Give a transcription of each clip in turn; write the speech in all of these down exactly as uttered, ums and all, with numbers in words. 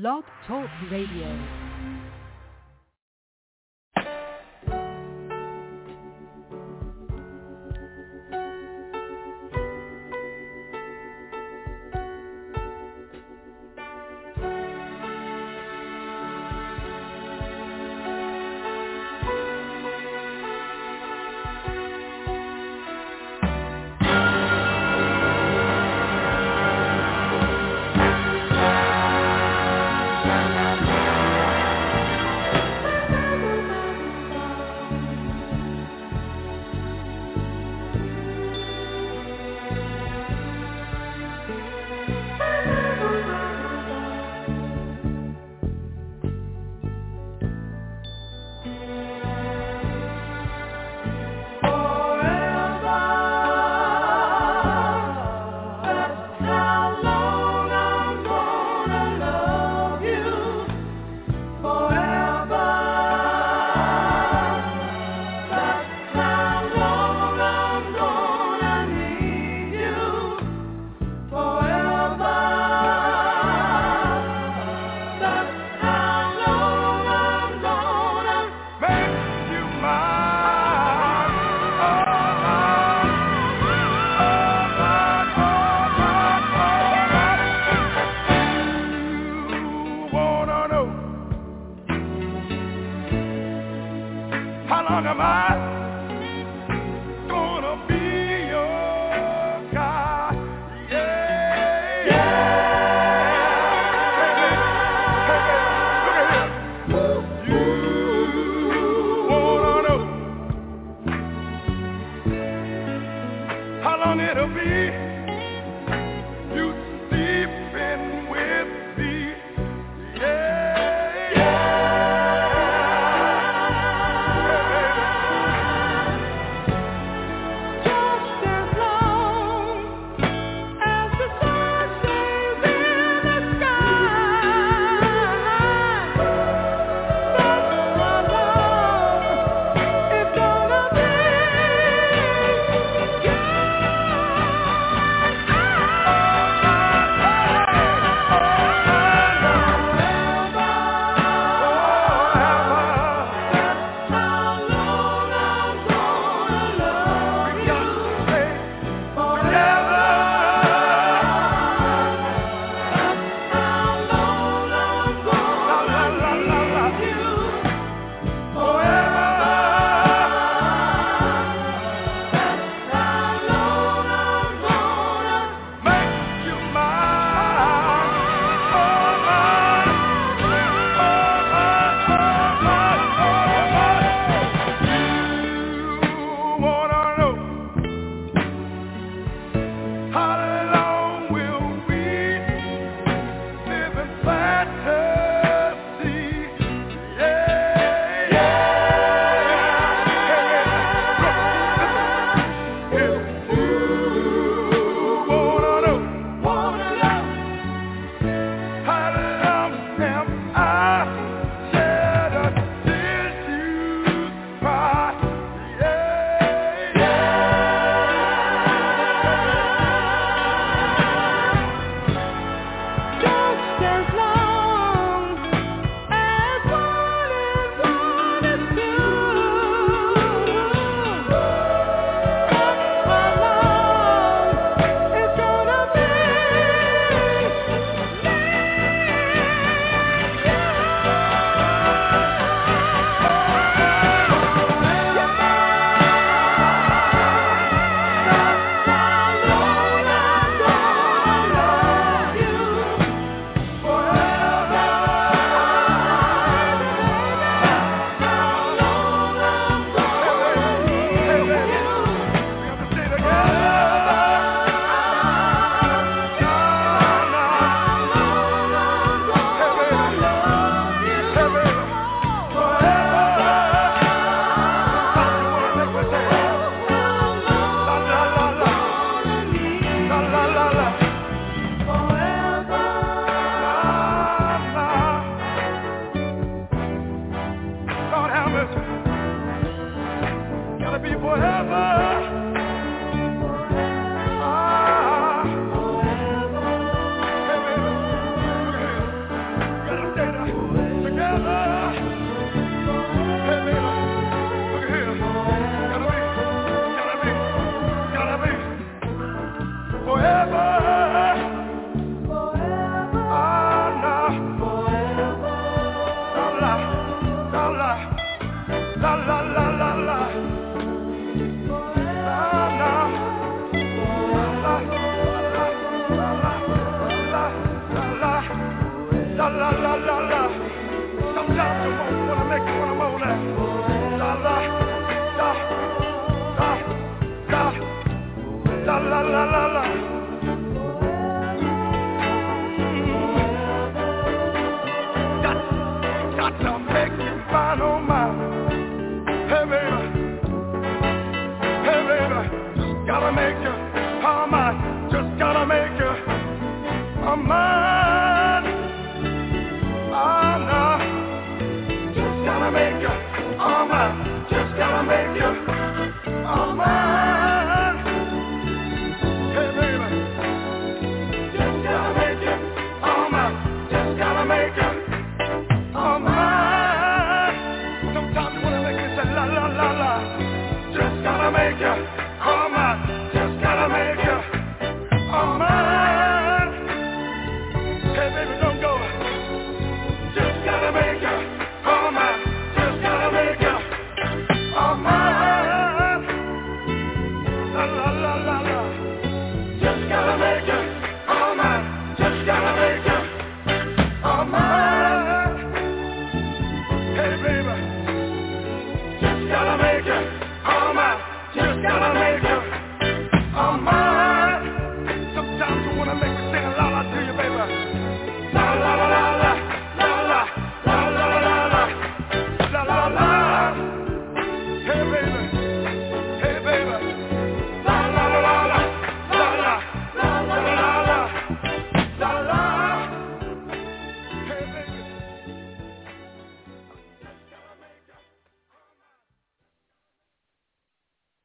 Blog Talk Radio.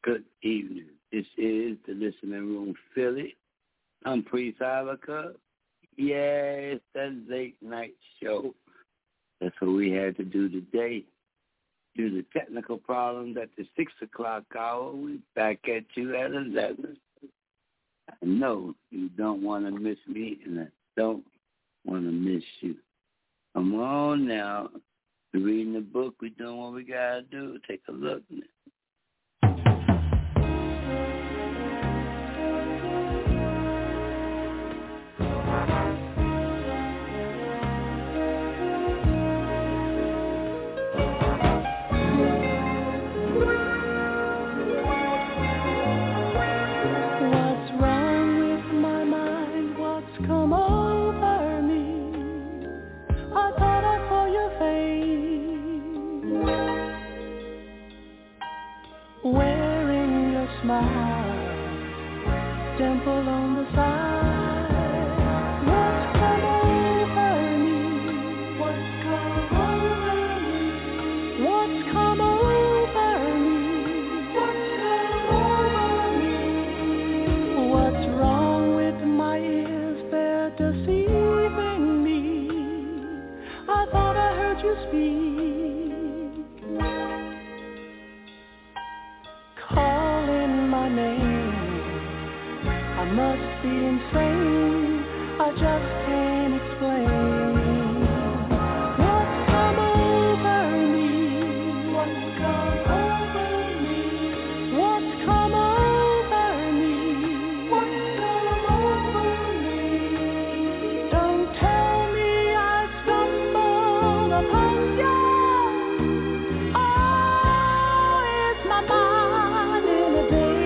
Good evening. This is the listening room, Philly. I'm Priest Ilika. Yeah, it's the late night show. That's what we had to do today. Due to technical problems at the six o'clock hour, we're back at you at eleven. I know you don't want to miss me, and I don't want to miss you. Come on now. We're reading the book. We're doing what we got to do. Take a look now. Dimple on the side. What's come over me? What's come over me? What's come over me? What's come over me? What's wrong with my ears? They're deceiving me. I thought I heard you speak. Calling my name. I must be insane, I just can't explain. What's come over me? What's come over me? What's come over me? What's come over me? Don't tell me I stumbled upon you. Oh, is my mind in a daze?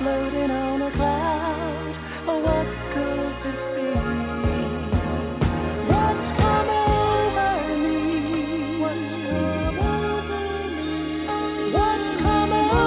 Floating on a cloud, oh, what could this be? What's come over me? What's come over me? What's come over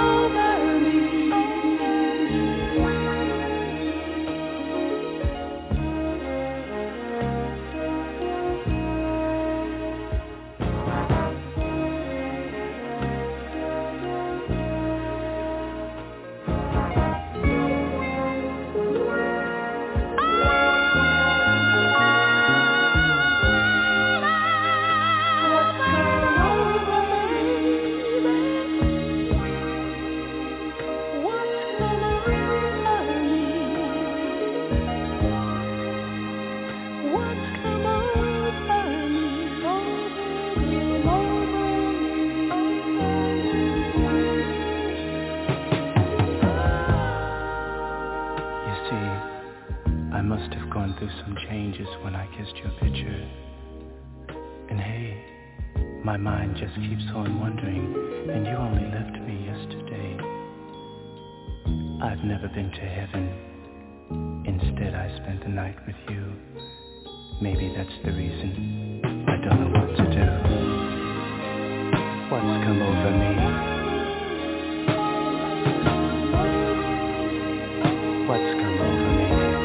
some changes when I kissed your picture. And hey, my mind just keeps on wondering, and you only left me yesterday. I've never been to heaven. Instead, I spent the night with you. Maybe that's the reason I don't know what to do. What's come over me? What's come over me? Oh,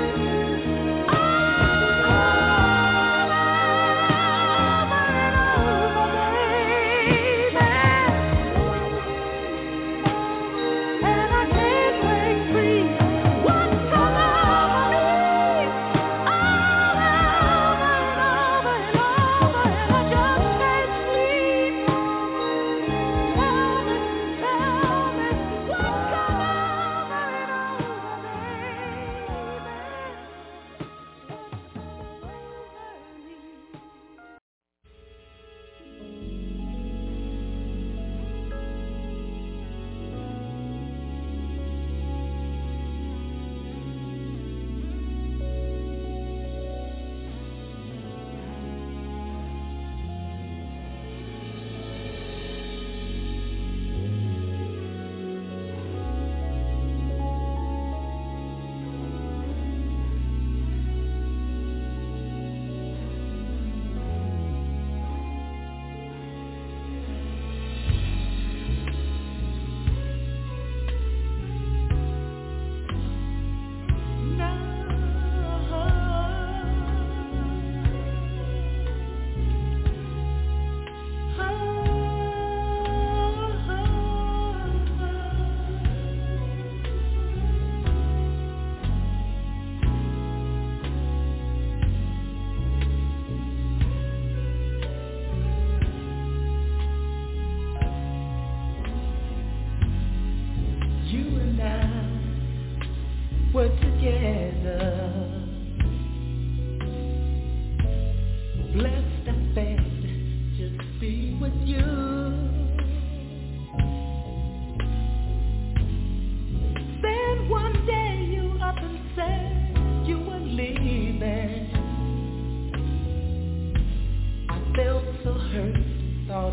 Now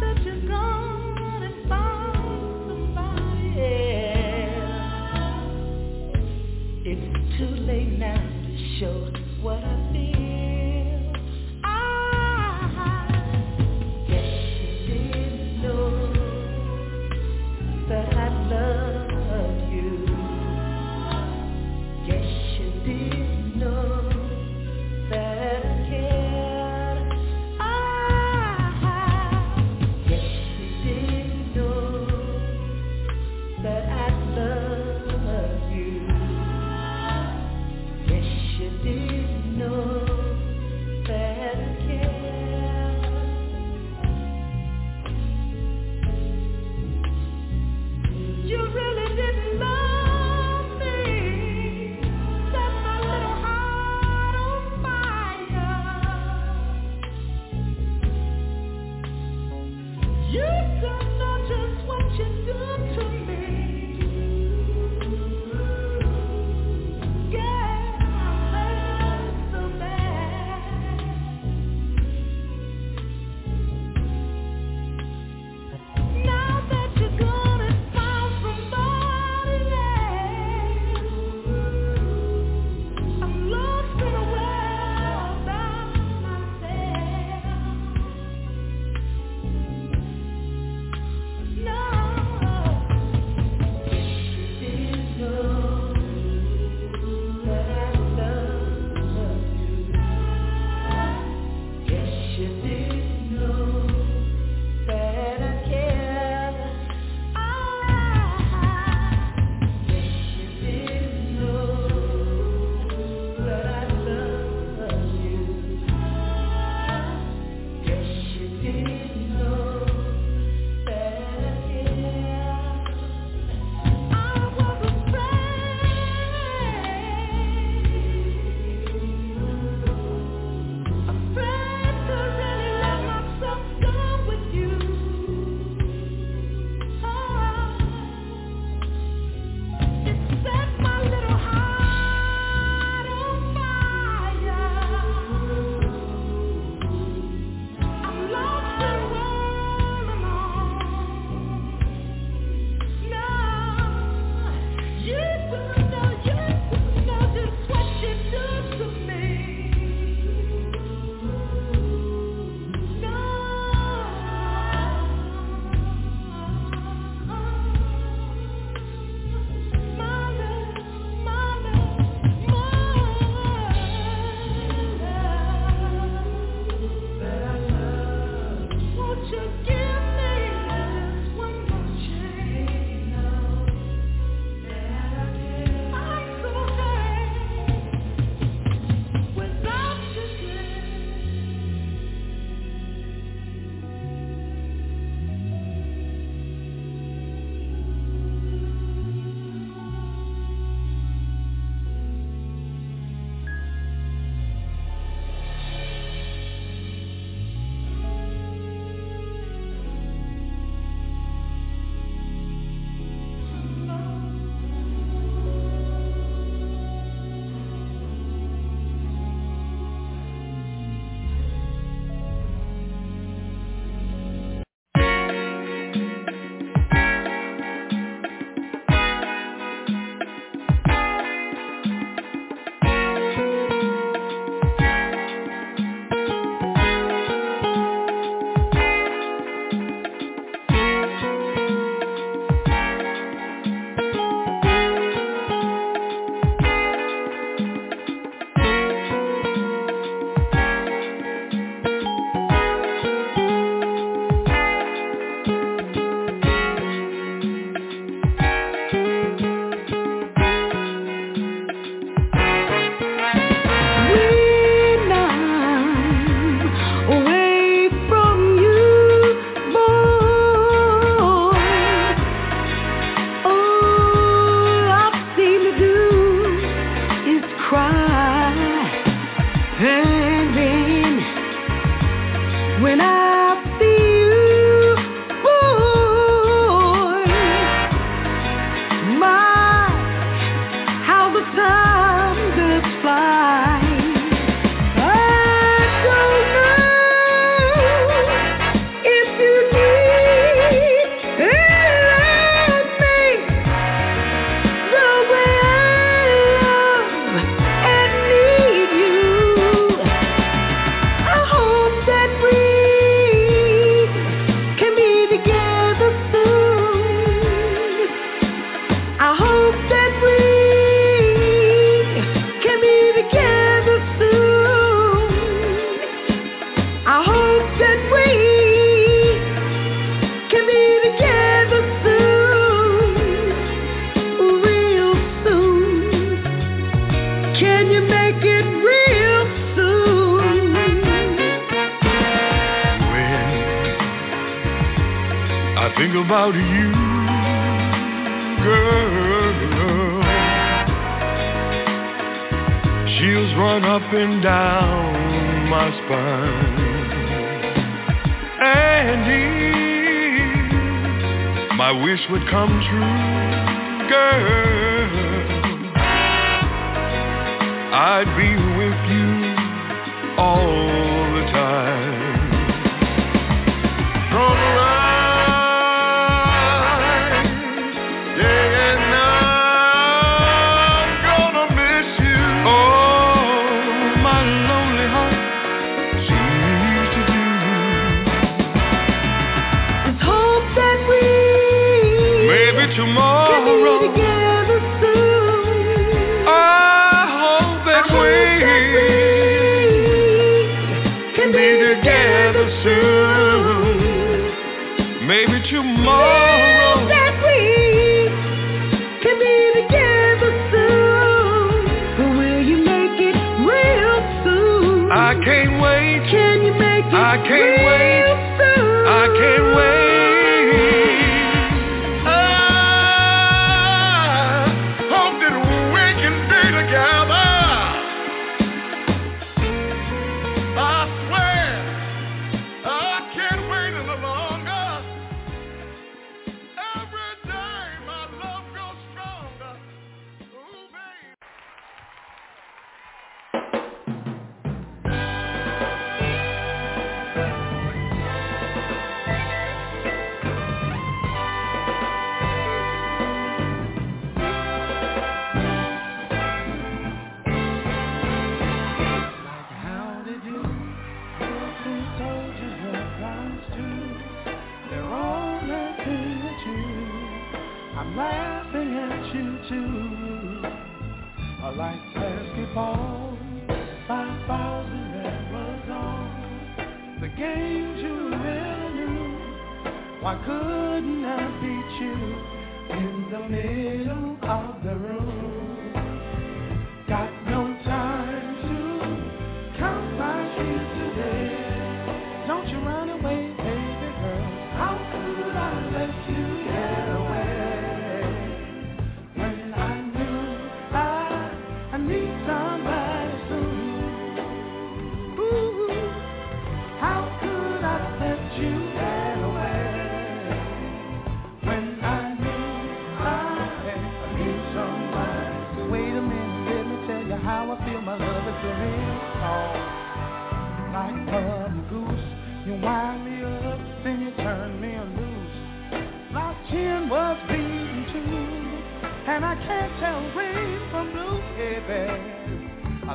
that you're gone, it's far from far. about you, girl. Chills run up and down my spine, and if my wish would come true, girl, I'd be with you all the time. I can't wait, I can't wait. I hope that we can be together. I swear, I can't wait any longer. Every day my love grows stronger. Ooh, baby.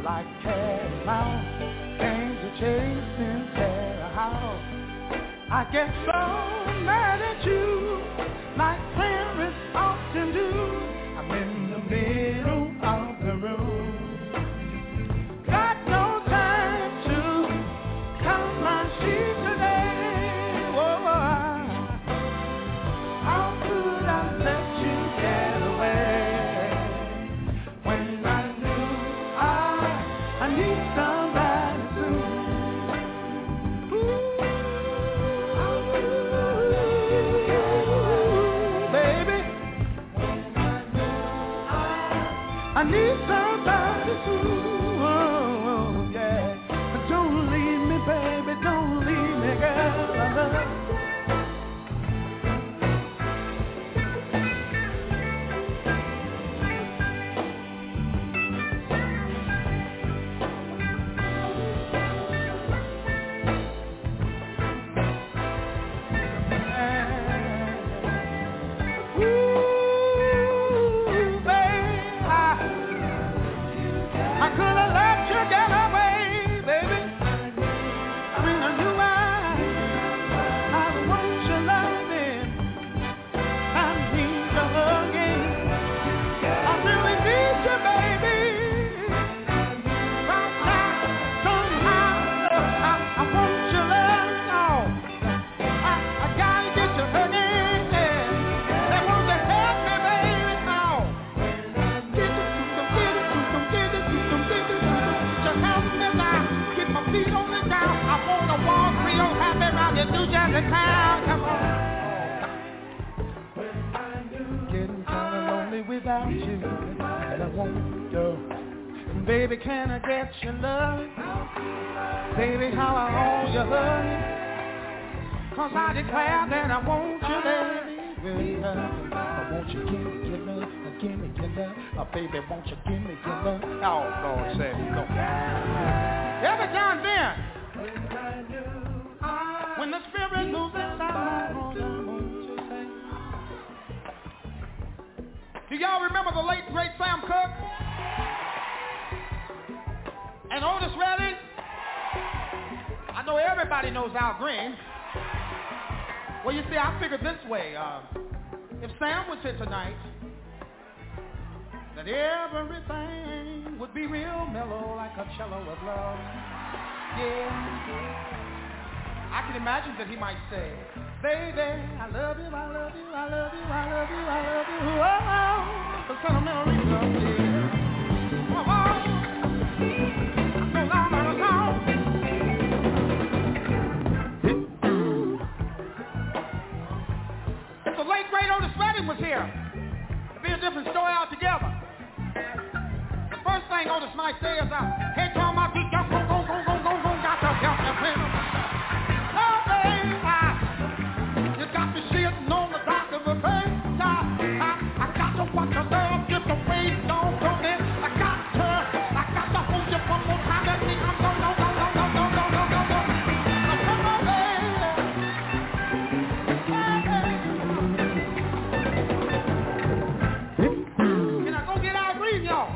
could without you, and I won't go. Baby, can I get your love? Baby, how I own your love. Cause I declare that I want you, baby, really love. I want you, give me your love, give me your love. Oh, baby, won't you give me your love? Oh, Lord, say it, go. Every time then, when the spirit moves inside, do y'all remember the late, great Sam Cooke? And Otis Redding? I know everybody knows Al Green. Well, you see, I figured this way. Uh, if Sam was here tonight, that everything would be real mellow like a cello of love. Yeah. I can imagine that he might say, baby, I love you, I love you, I love you, I love you, I love you. Oh, oh, the sentimental reason. Oh, oh. If the late great Otis Redding was here, it'd be a different story altogether. The first thing Otis might say is, I can't tell my feet, go, go, go, go, go, go, got to help me clean up myself. Oh, baby, I, you got me sitting on the dock of a bay. I, I, I got to watch the love get the way don't come in. I got to, I got to hold you one more time and see I'm going, no, no, no, no, no, no, no, no, no. I'm from my baby. Can I go get Irene, y'all?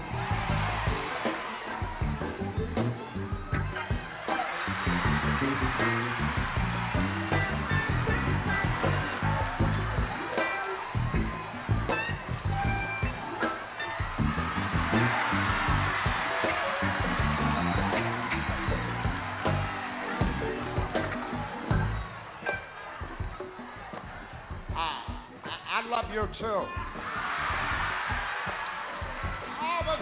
I love you too. Oh, but,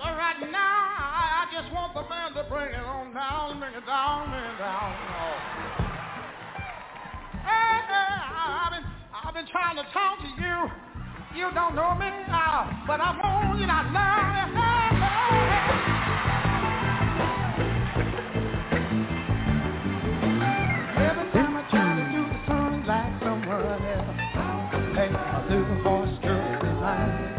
but right now, I, I just want the man to bring it on down, bring it down, bring it down. Oh. Hey, hey, I, I've been, I've been trying to talk to you. You don't know me, uh, but I want you, I love you. Every time I try to do the song like someone else. Hey, I live for a struggle life.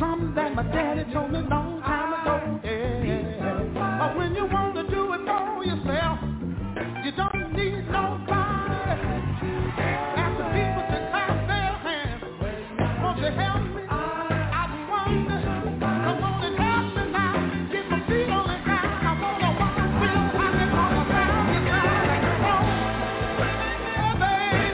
Something that my daddy told me a long time ago. Yeah, but when you want to do it for yourself, you don't need nobody. After people to clap their hands, won't you help me? I wonder, I want it help me now. Get my feet on the ground. I want to walk and feel like it's on the ground. It's not like a phone. Oh, baby.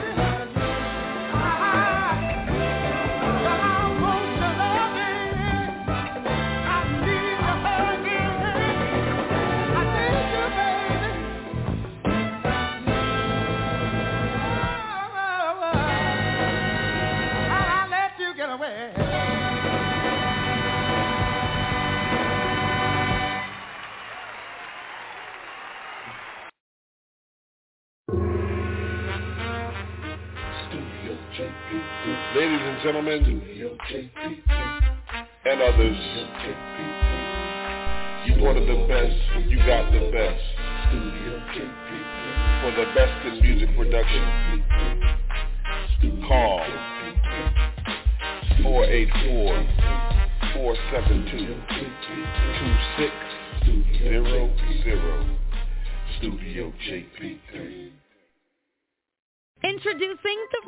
Ladies and gentlemen, and others, you wanted the best, you got the best. For the best in music production, call four eight four, four seven two, two six zero zero, Studio J P three. Introducing the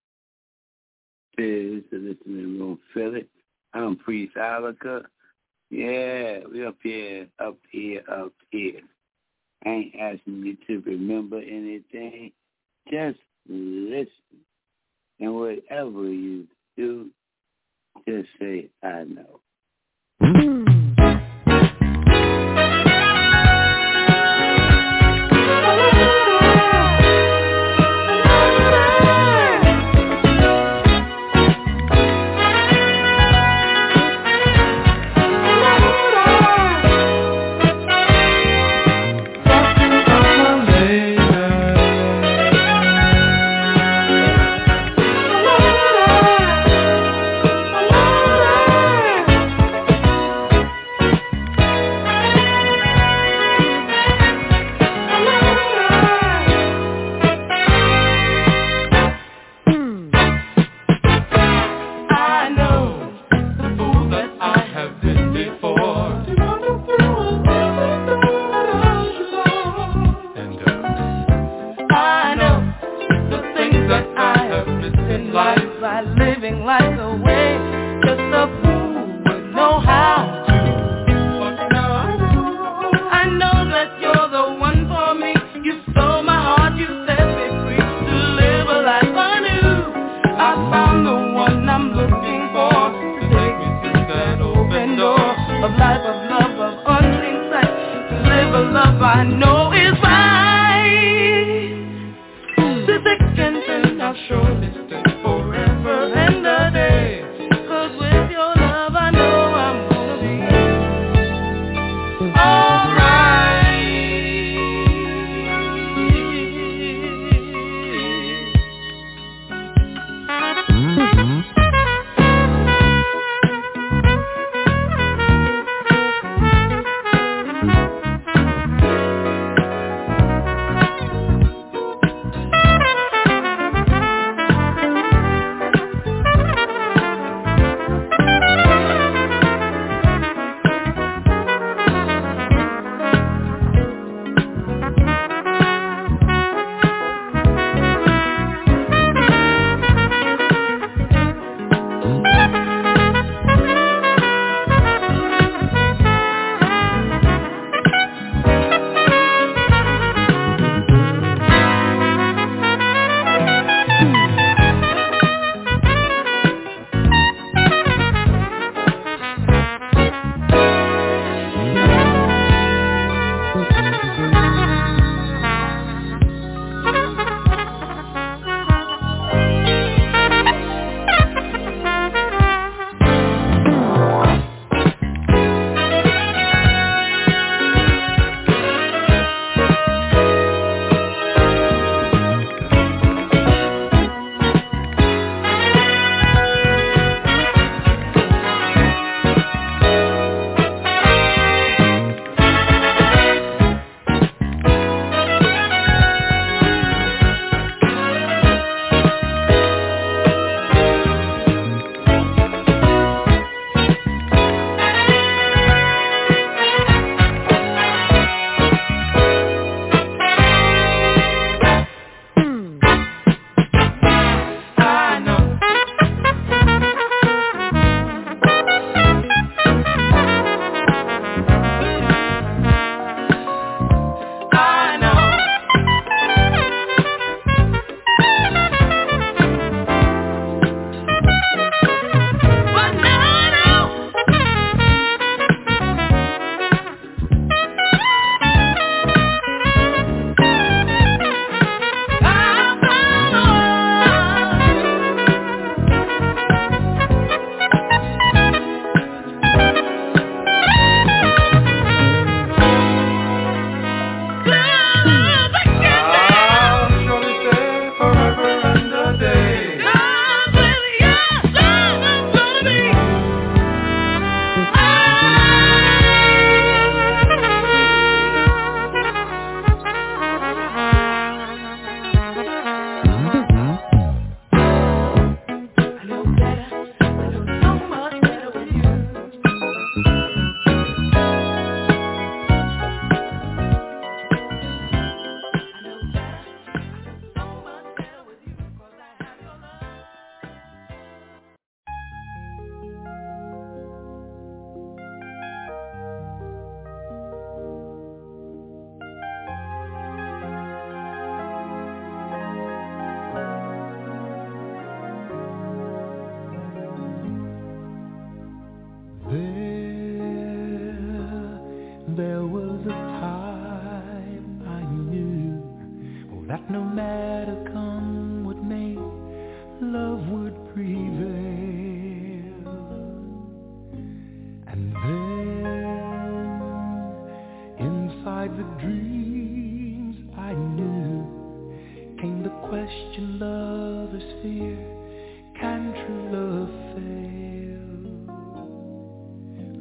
This is the listening room, Philip. I'm Priest Ilika. Yeah, we up here, up here, up here. I ain't asking you to remember anything. Just listen. And whatever you do, just just say, I know.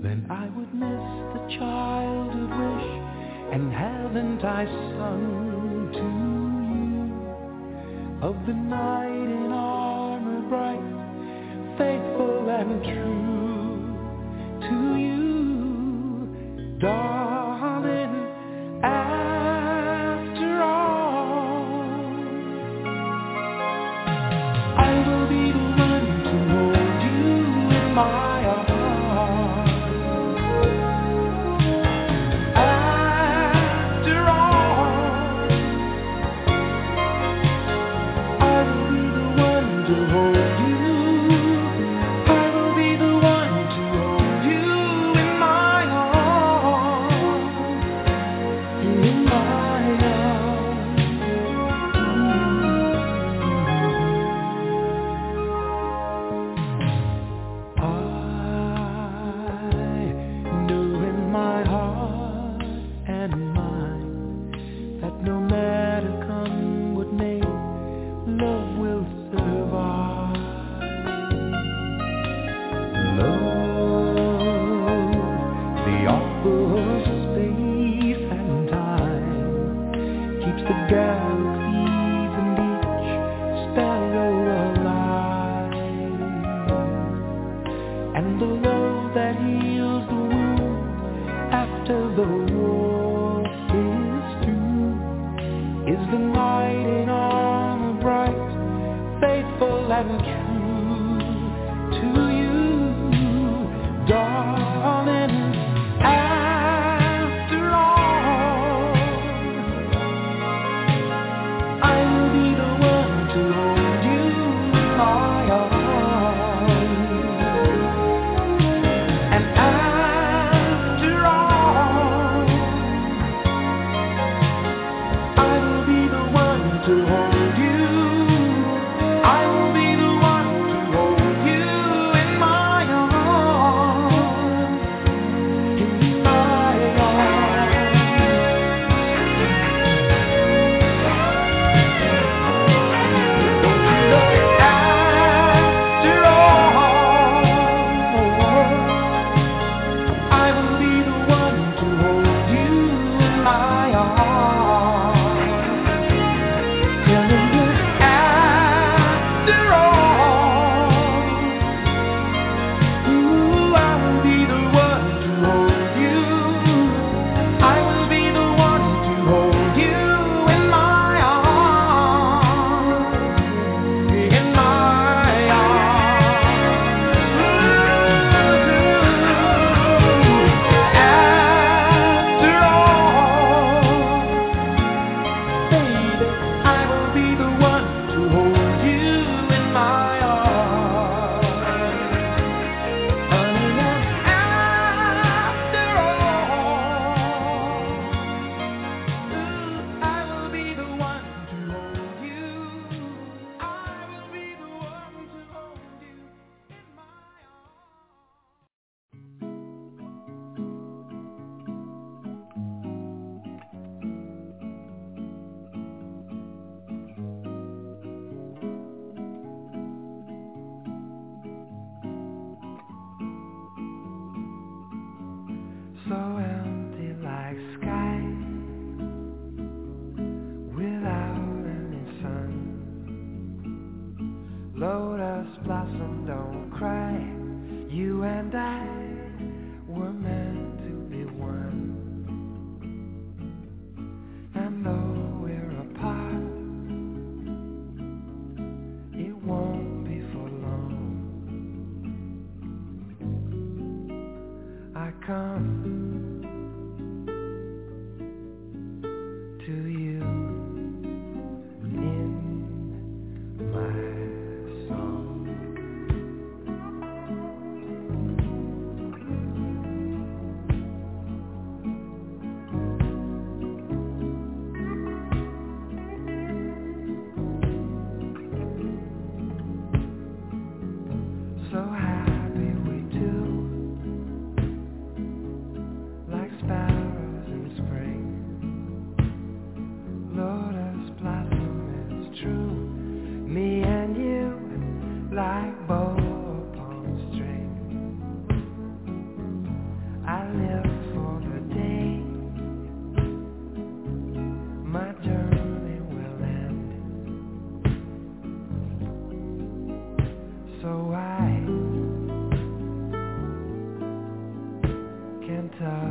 then I would miss the childhood wish, and haven't I sung to you of the knight in armor bright, faithful and true to you, darling, after all, I will be the one to hold you in my So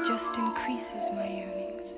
Increases my yearnings.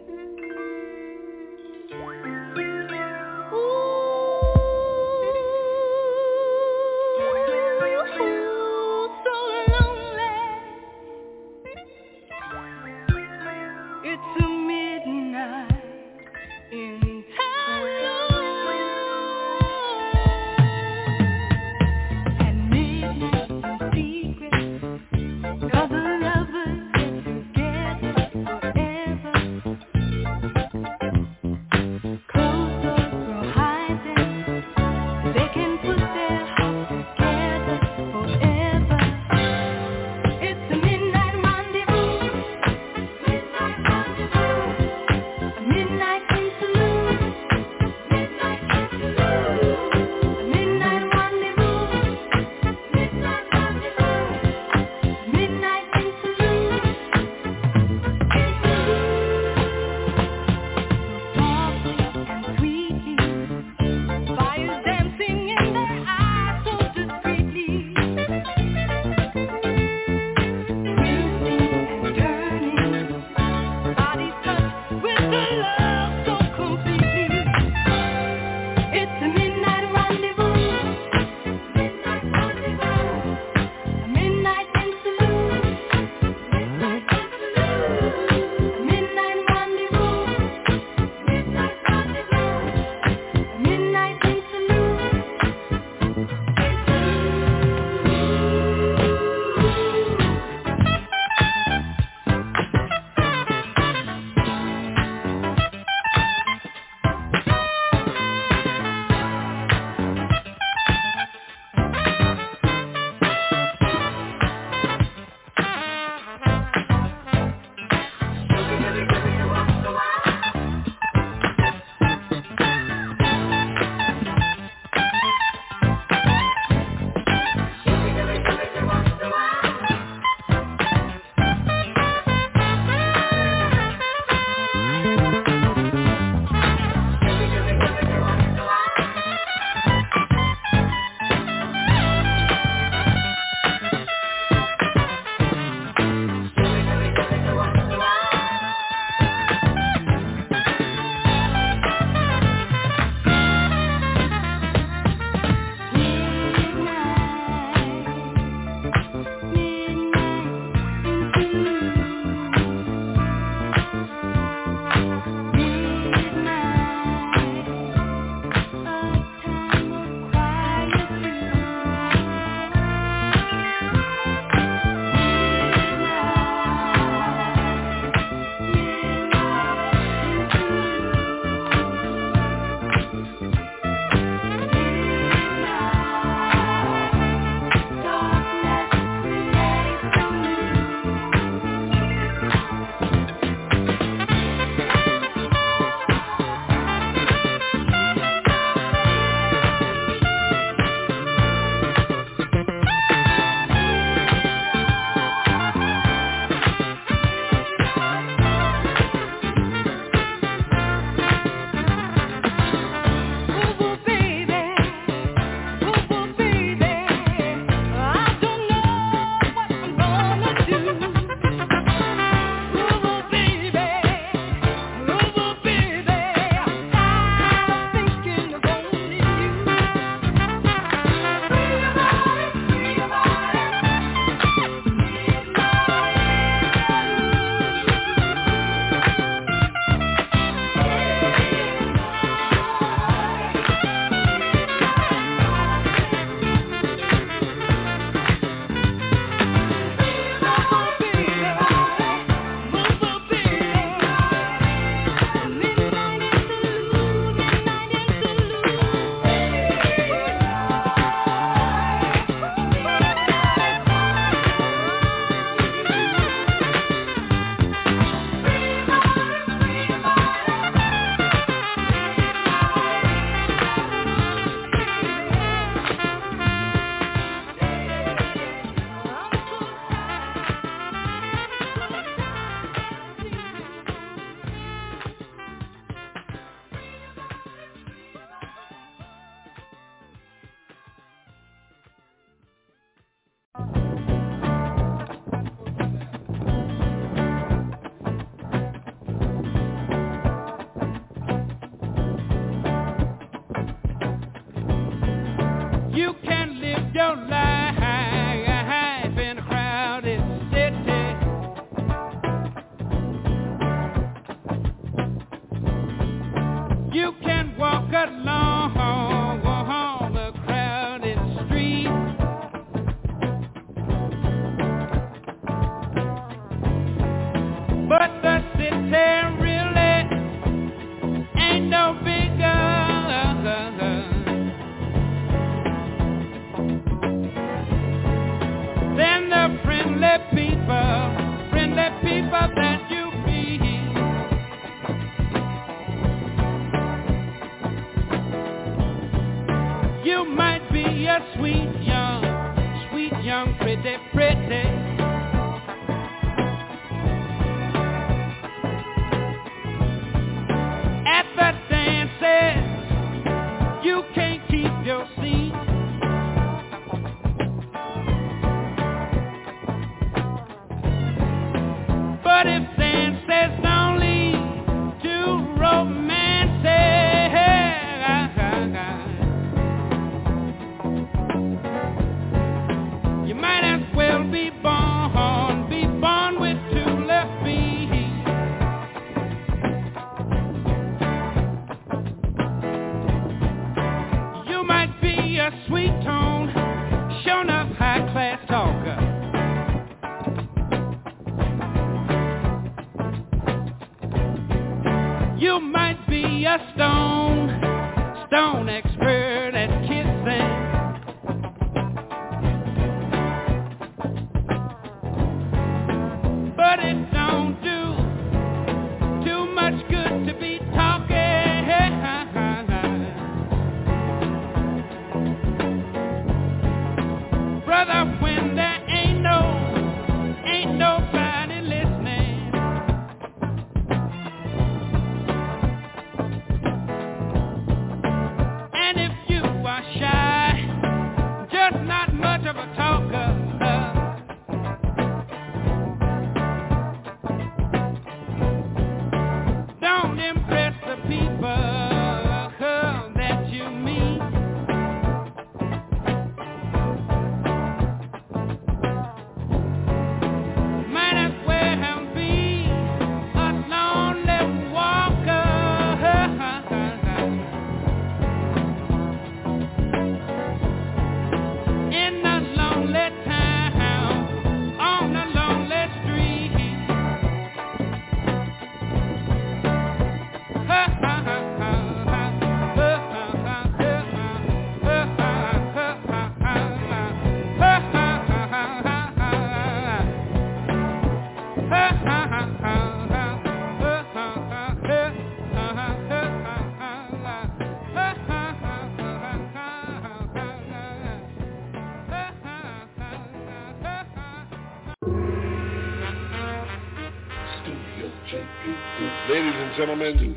Gentlemen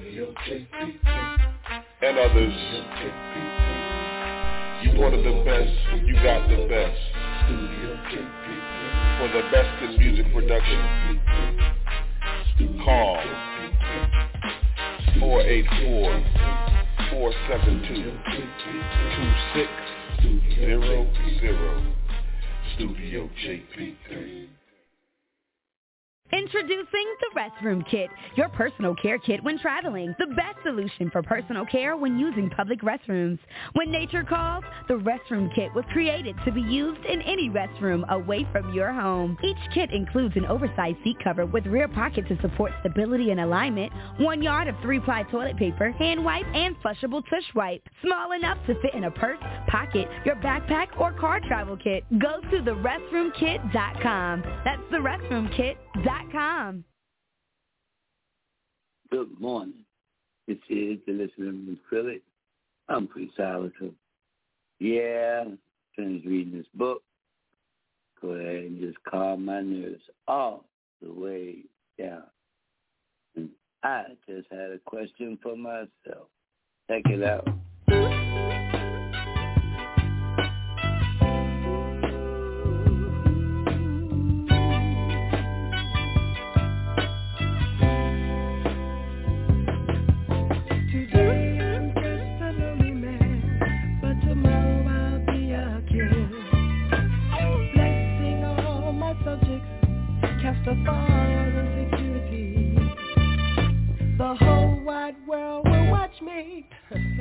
and others, you wanted the best, you got the best. For the best in music production, call four eight four, four seven two, two six zero zero, Studio J P three. Introducing the Restroom Kit, your personal care kit when traveling. The best solution for personal care when using public restrooms. When nature calls, the Restroom Kit was created to be used in any restroom away from your home. Each kit includes an oversized seat cover with rear pocket to support stability and alignment, one yard of three-ply toilet paper, hand wipe, and flushable tush wipe. Small enough to fit in a purse, pocket, your backpack, or car travel kit. Go to the restroom kit dot com. That's the restroom kit dot com. Good morning. This is the listening room Philip. I'm Priest Ilika. Yeah, finished reading this book. Go ahead and just calm my nerves all the way down. And I just had a question for myself. Check it out. The fire and security. The whole wide world will watch me. I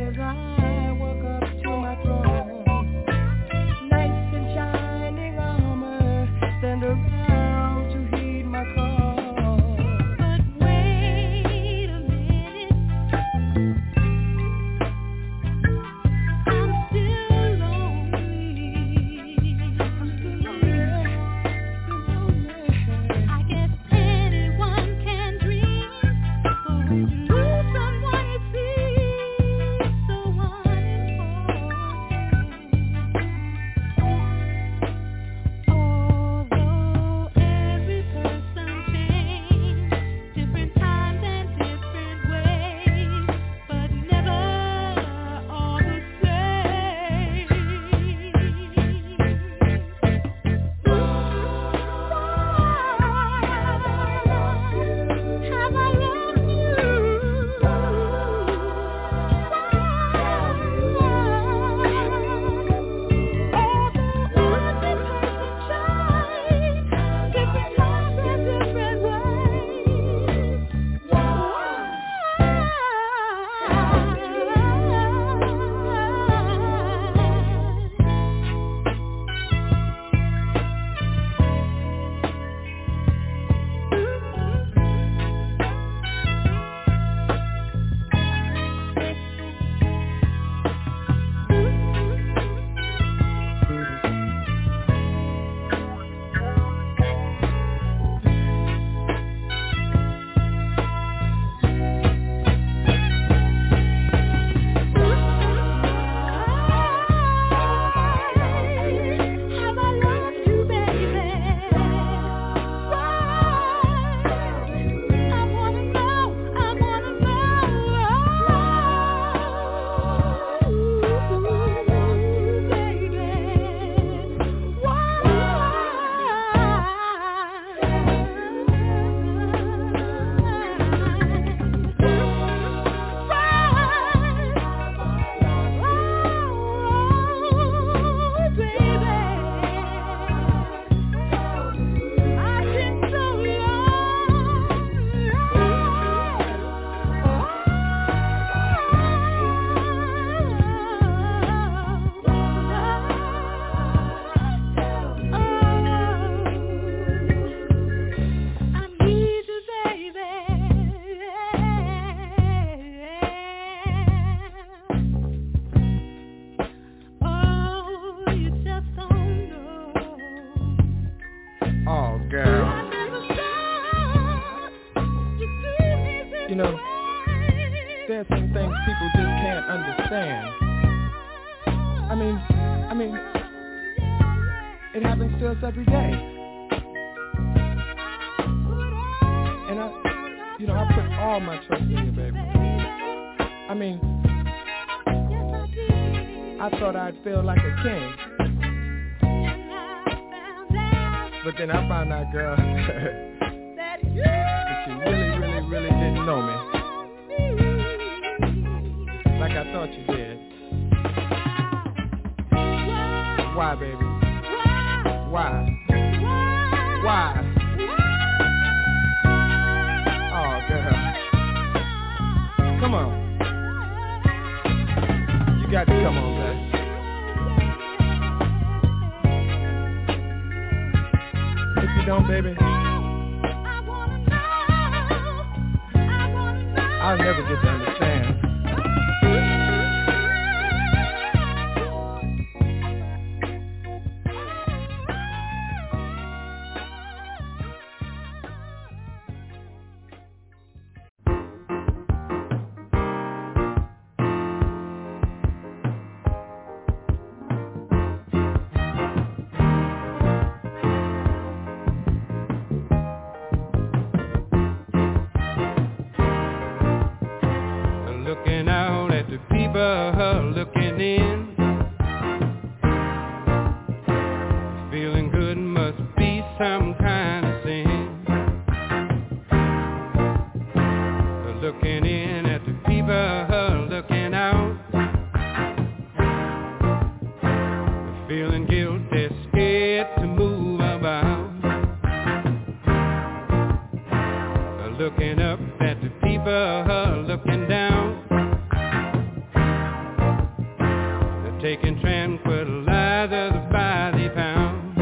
taking tranquilizers by the pound,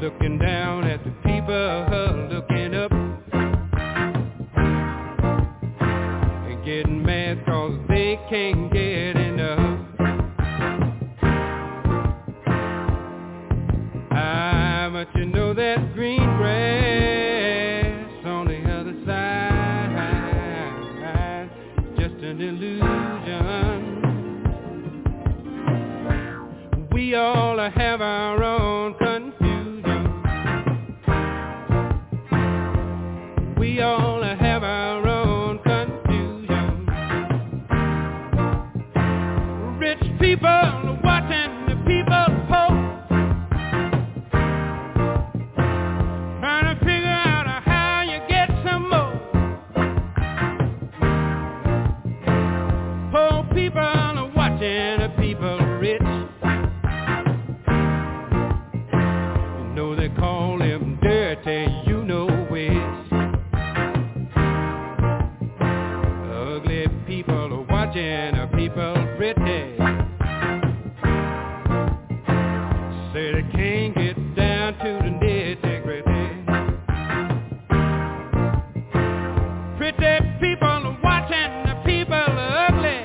looking down at the people, looking up, and getting mad cause they can't get enough. Ah, but you know that green grass on the other side, just an illusion. We all have our own confusion. We all have our own confusion. Rich people watching the people poor, watching the people rich. You know they call them dirty, you know it. Ugly people are watching the people pretty. Say they can't get down to the nitty-gritty. Pretty people are watching the people ugly.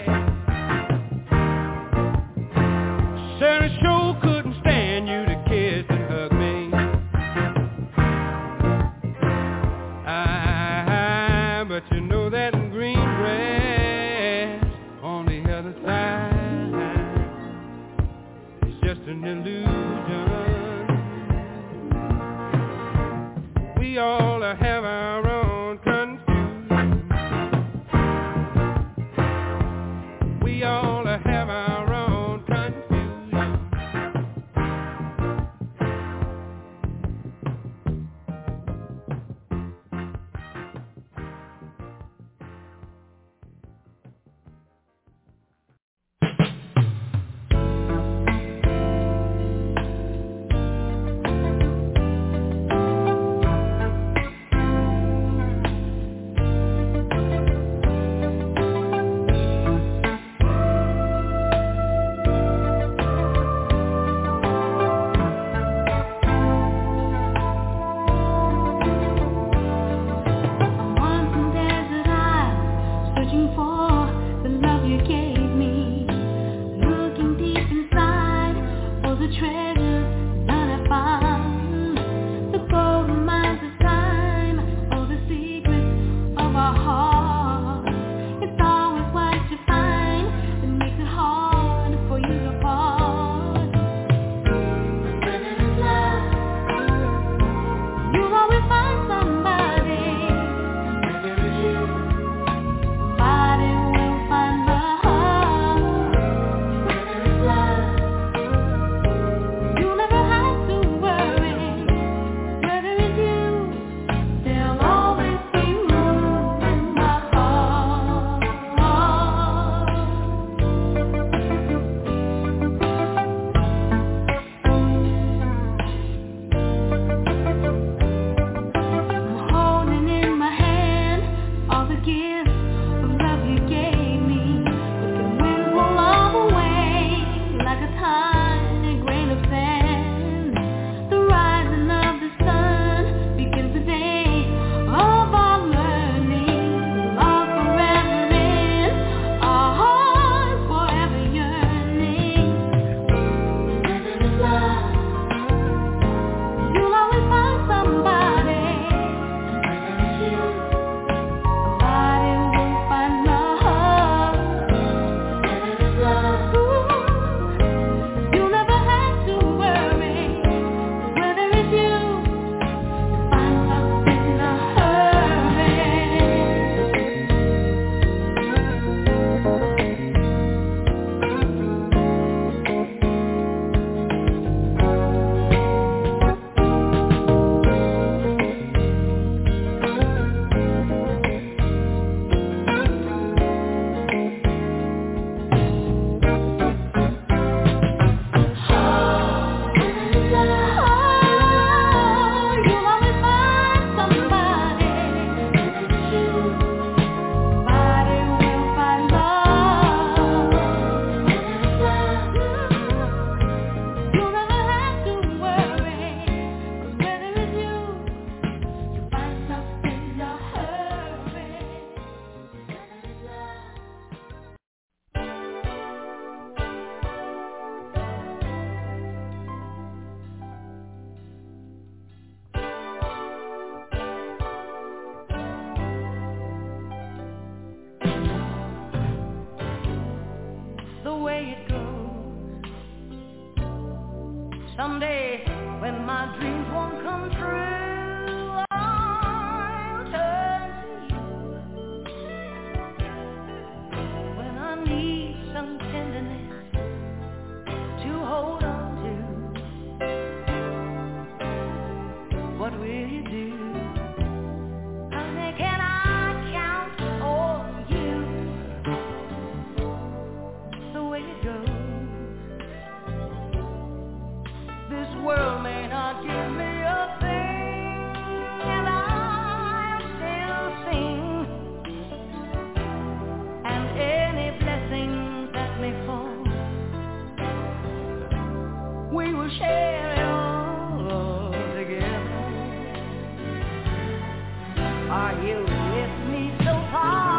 An illusion. We all have our own confusion. We all have our own confusion. Body Someday when my dreams won't come true, I'll turn to you. When I need some tenderness to hold on to, what will you do? Honey, can I count on you? The way it goes, the world may not give me a thing, and I still sing, and any blessing that may fall, we will share it all together. Are you with me so far?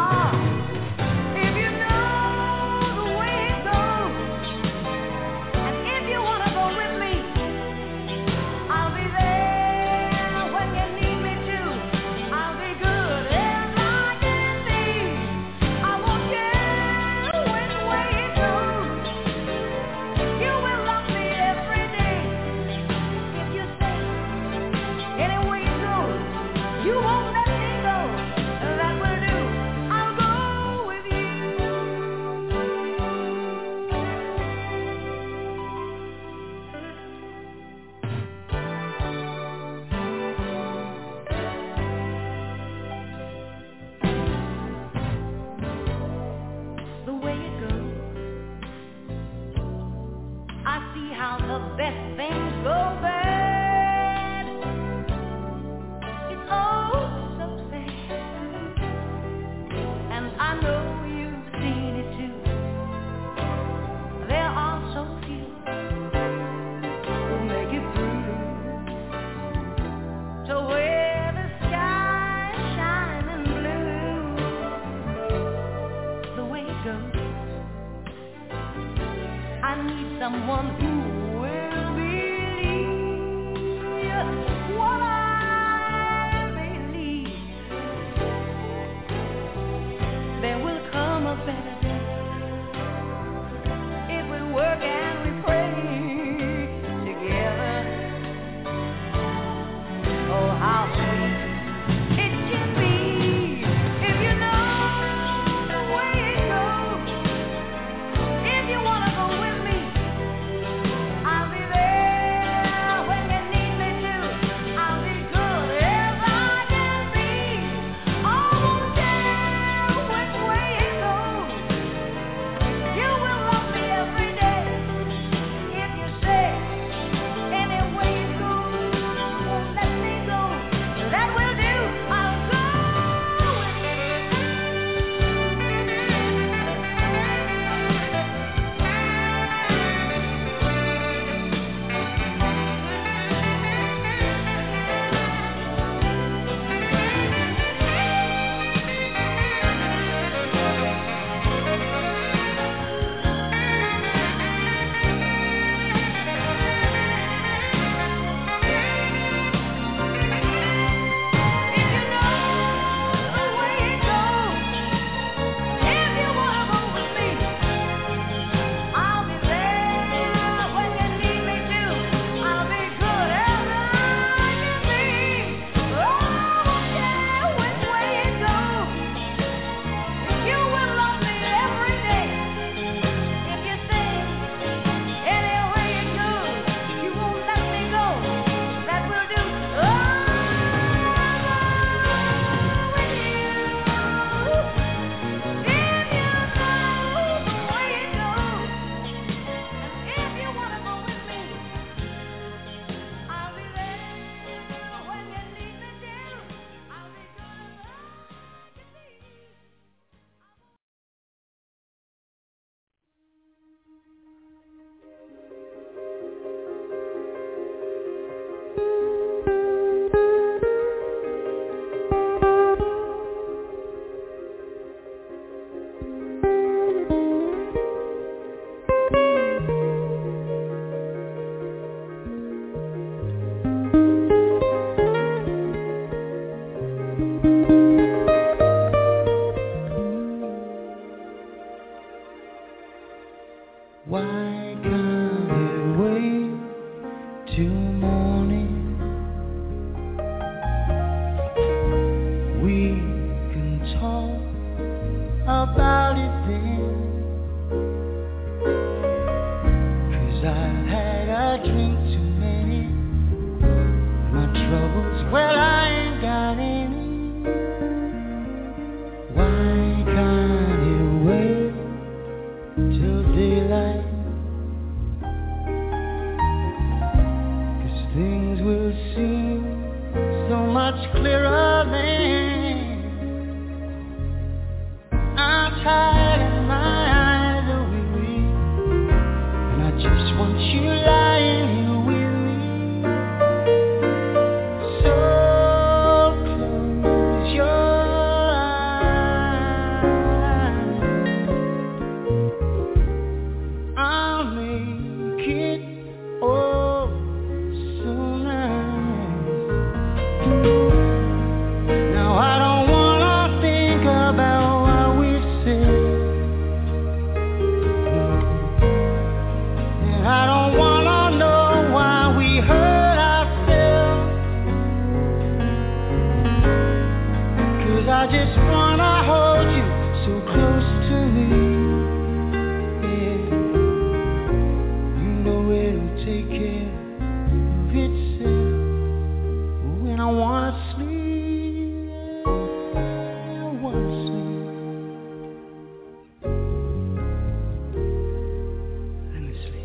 Why can't you wait about it then. Cause I had a drink too many. My troubles, well, I ain't got any. Why can't you wait till daylight? Cause things will seem so much clearer then. Tired in my eyes are weary, and I just want you lying here with me. So close your eyes, I'll make it oh so nice. Now I don't wanna think about. I just wanna hold you so close to me. Yeah. You know it'll take care of itself. When I wanna sleep, yeah, I wanna sleep. Let me sleep.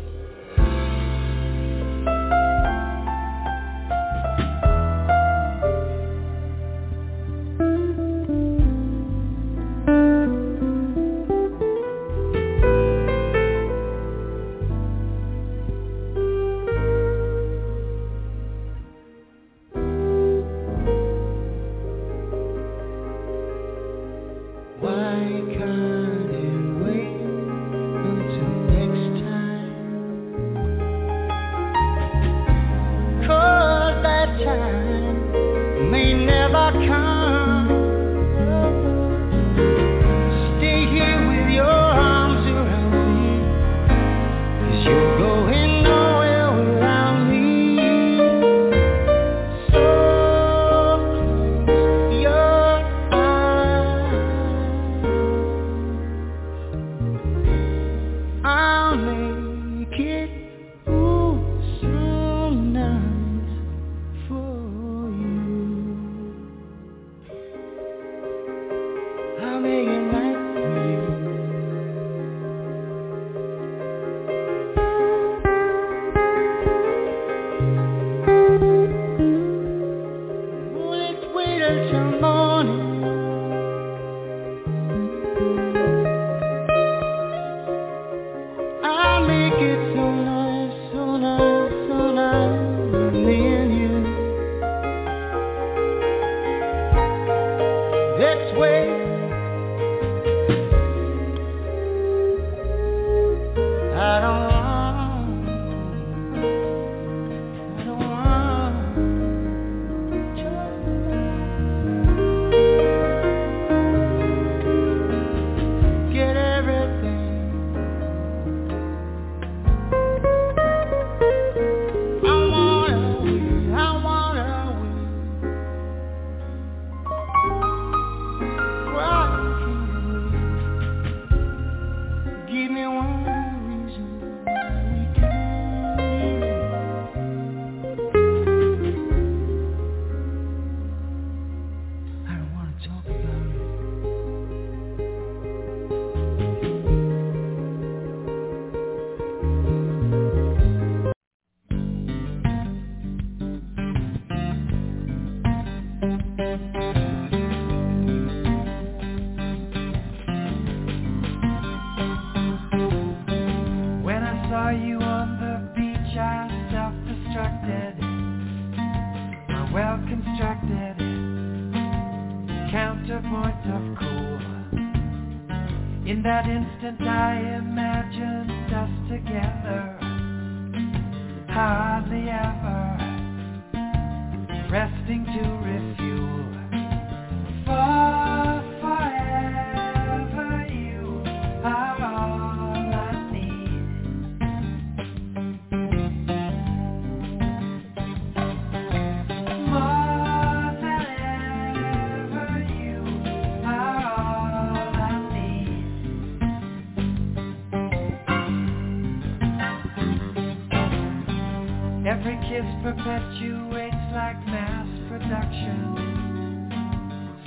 Every kiss perpetuates like mass production.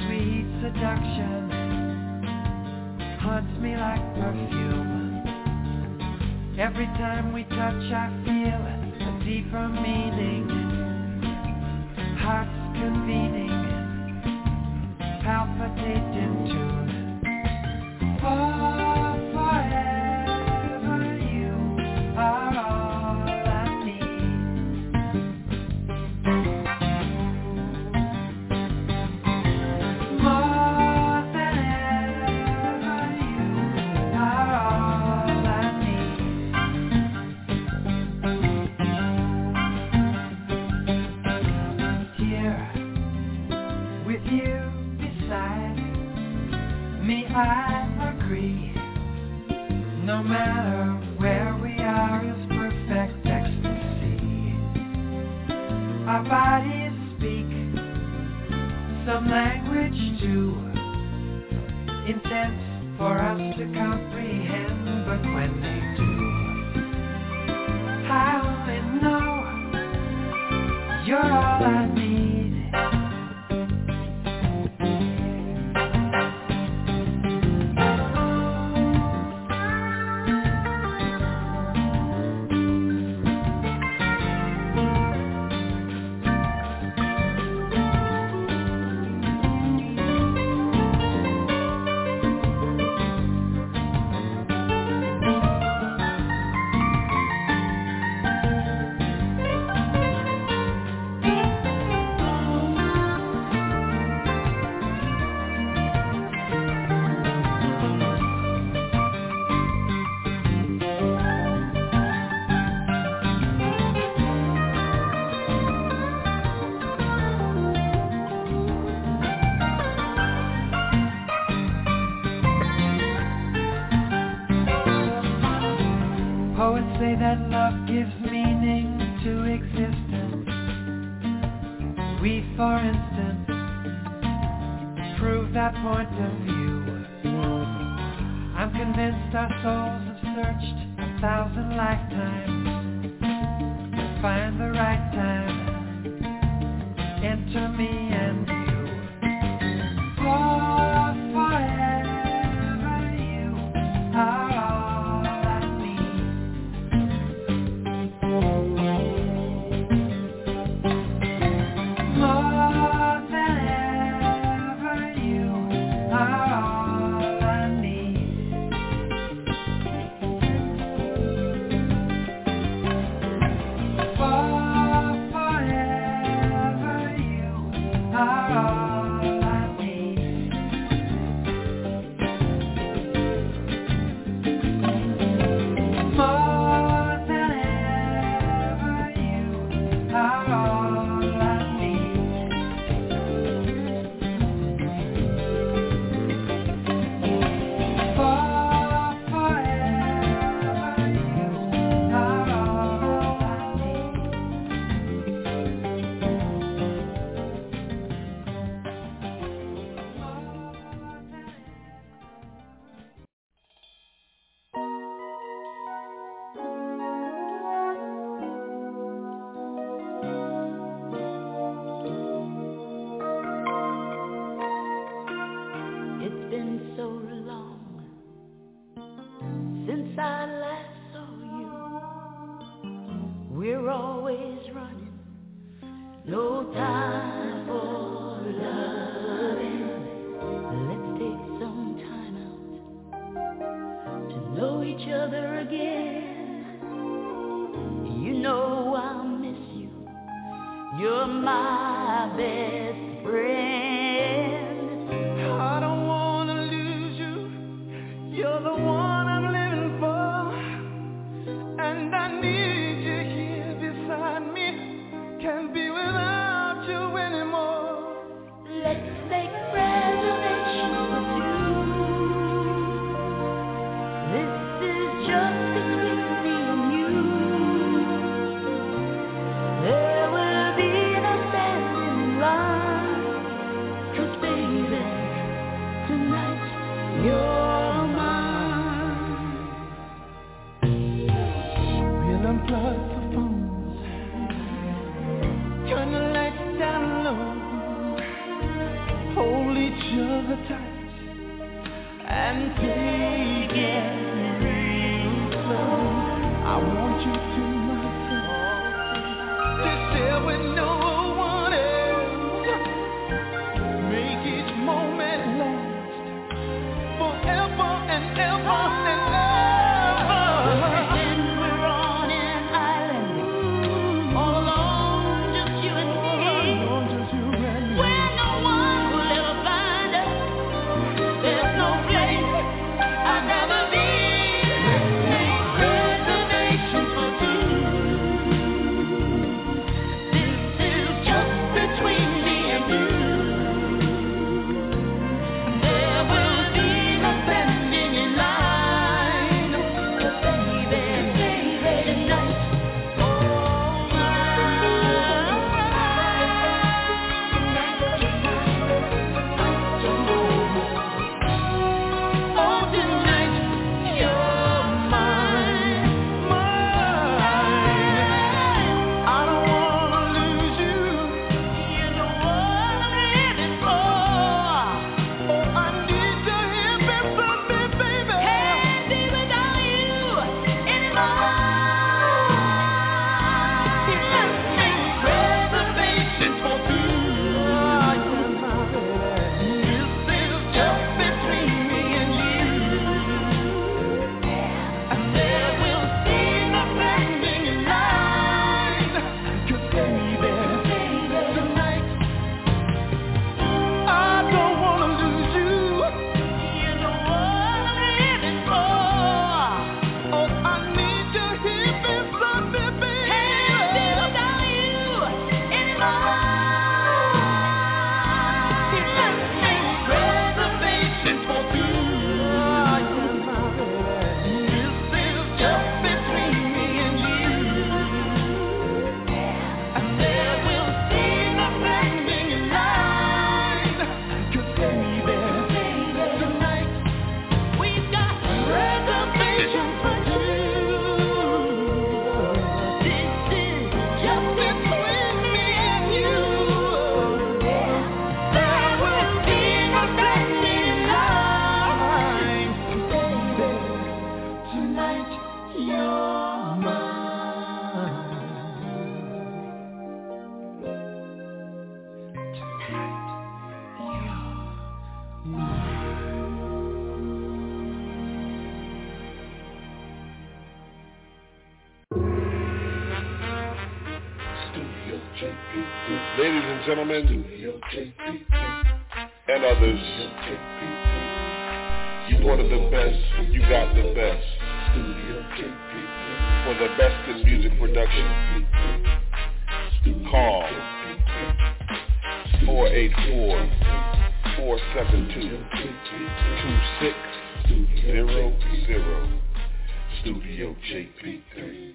Sweet seduction haunts me like perfume. Every time we touch I feel a deeper meaning. Hearts convening, palpitate in tune. Oh, forever you are all I need. More than ever you are all I need. Here with you beside me, I agree. No matter where we are is perfect ecstasy. Our bodies speak some language too, intense for us to comprehend, but when they do, I only know you're all I need. ladies and gentlemen, and others, you order the best, you got the best, for the best in music production, call four eight four, four seven two, two six zero zero, Studio J P three.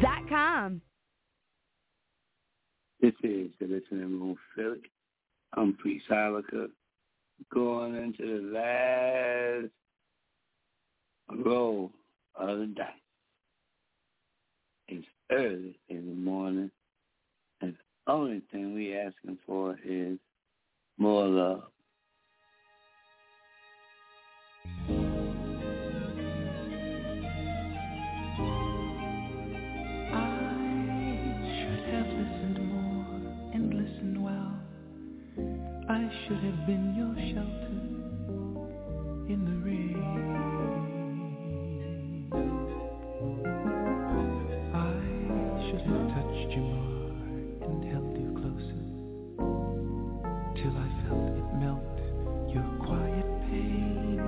dot com. This is the listening room, Philip. I'm Priest Ilika. Going into the last roll of the dice. It's early in the morning, and the only thing we asking for is more love. I should have been your shelter in the rain. I should have touched your mark and held you closer till I felt it melt your quiet pain.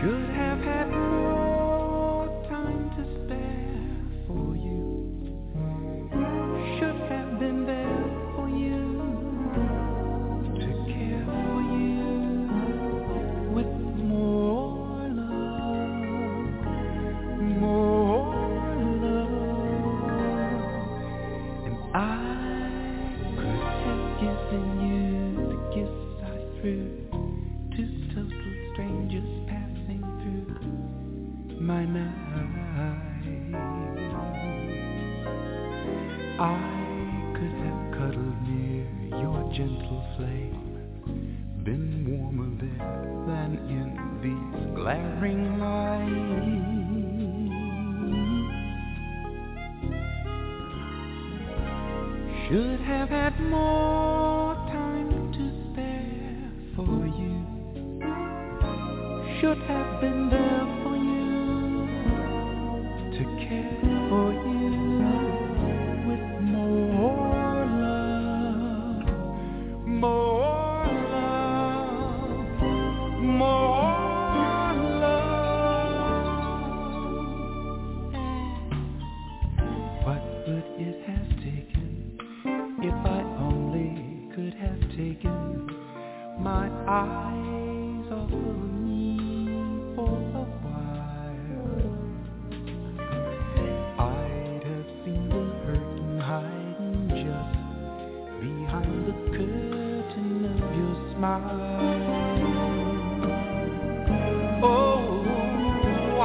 Should have had more time to spend. Should have had more time to spare for you. Should have been there for you, to care for you with more love, more love, more love. What would it have taken? If I only could have taken my eyes off of me for a while, I'd have seen the hurt hiding just behind the curtain of your smile. Oh, I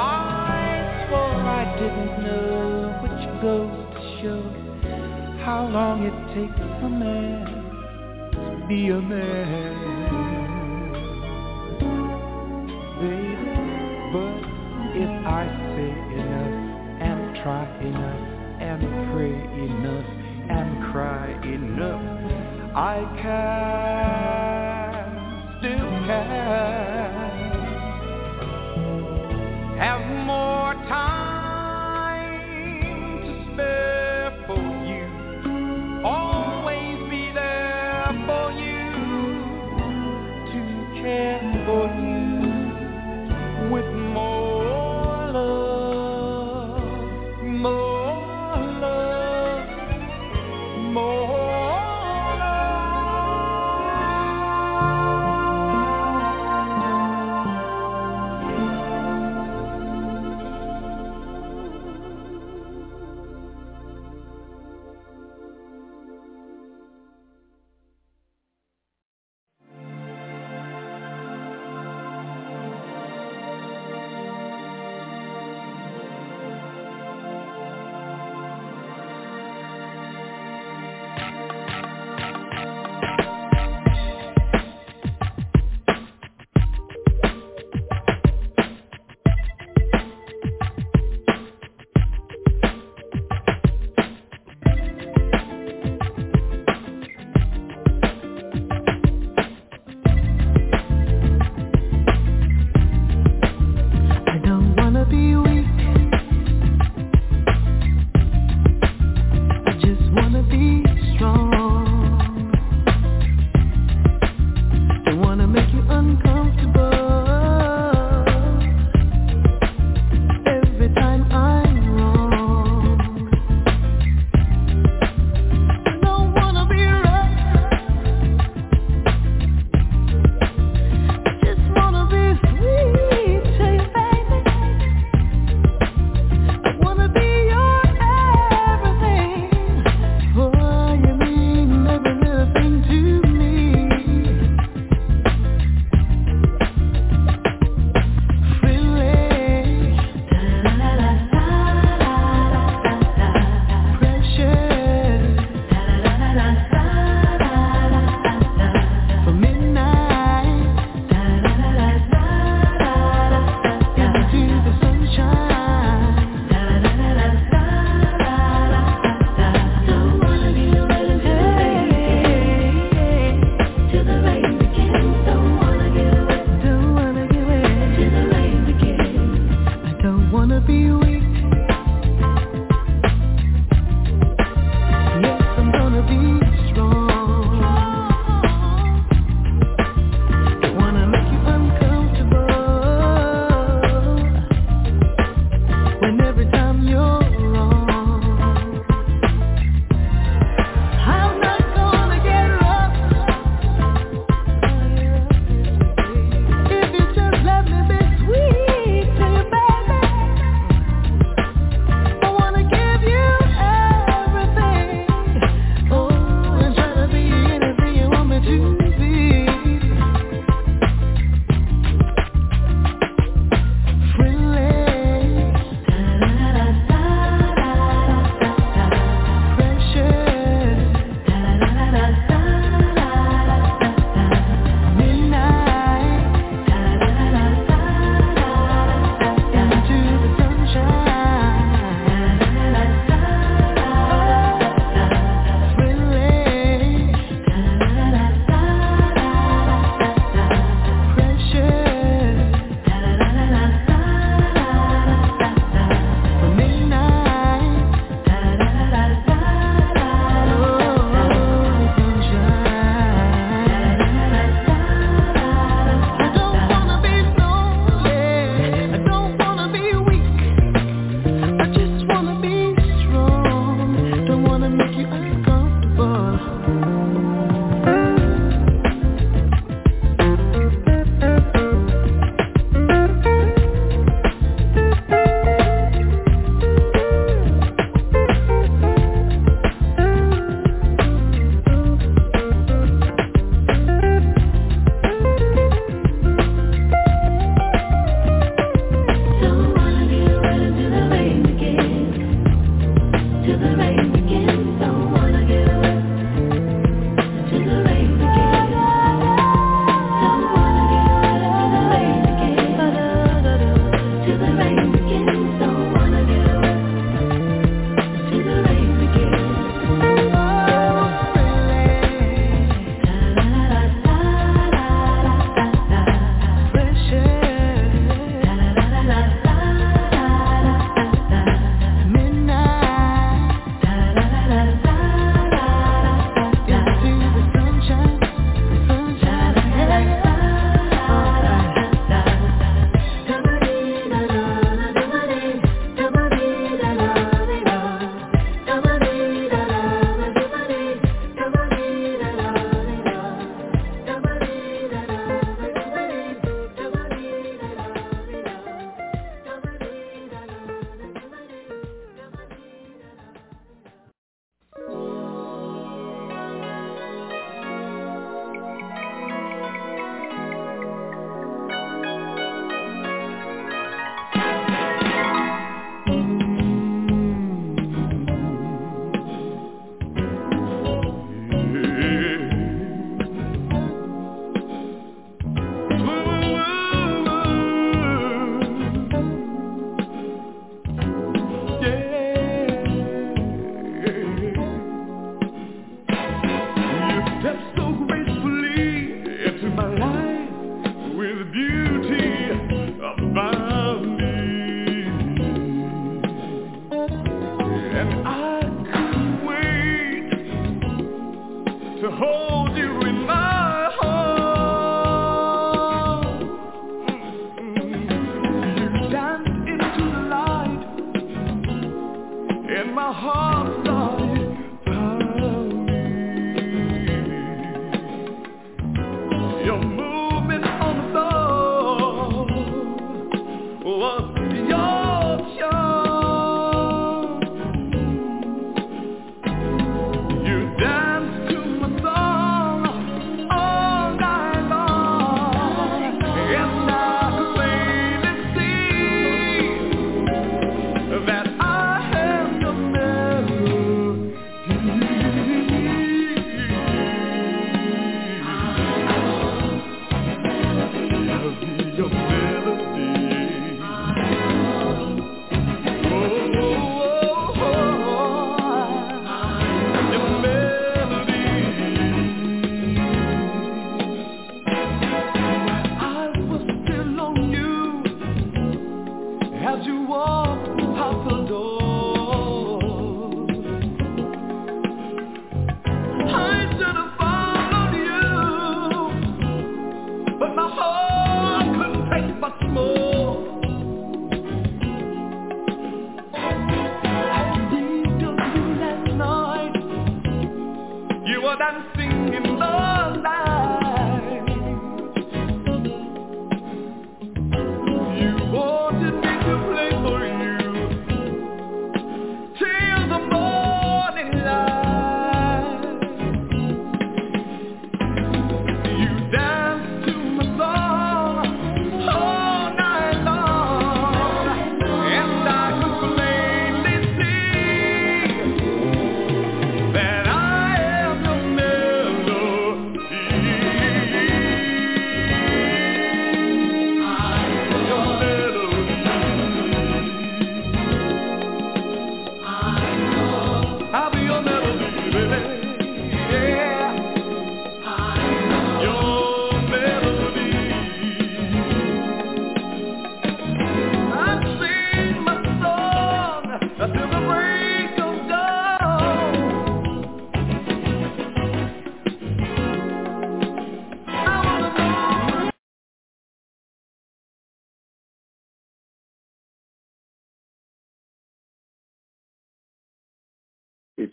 swore I didn't know, which goes to show how long it takes a man to be a man, baby. But if I say enough, and try enough, and pray enough, and cry enough, I can still can have more time to spend. More love, more love,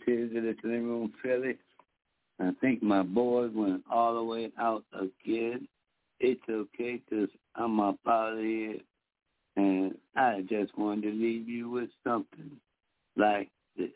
The listening room, Philly. I think my board went all the way out again. It's okay because I'm up out of here, and I just wanted to leave you with something like this.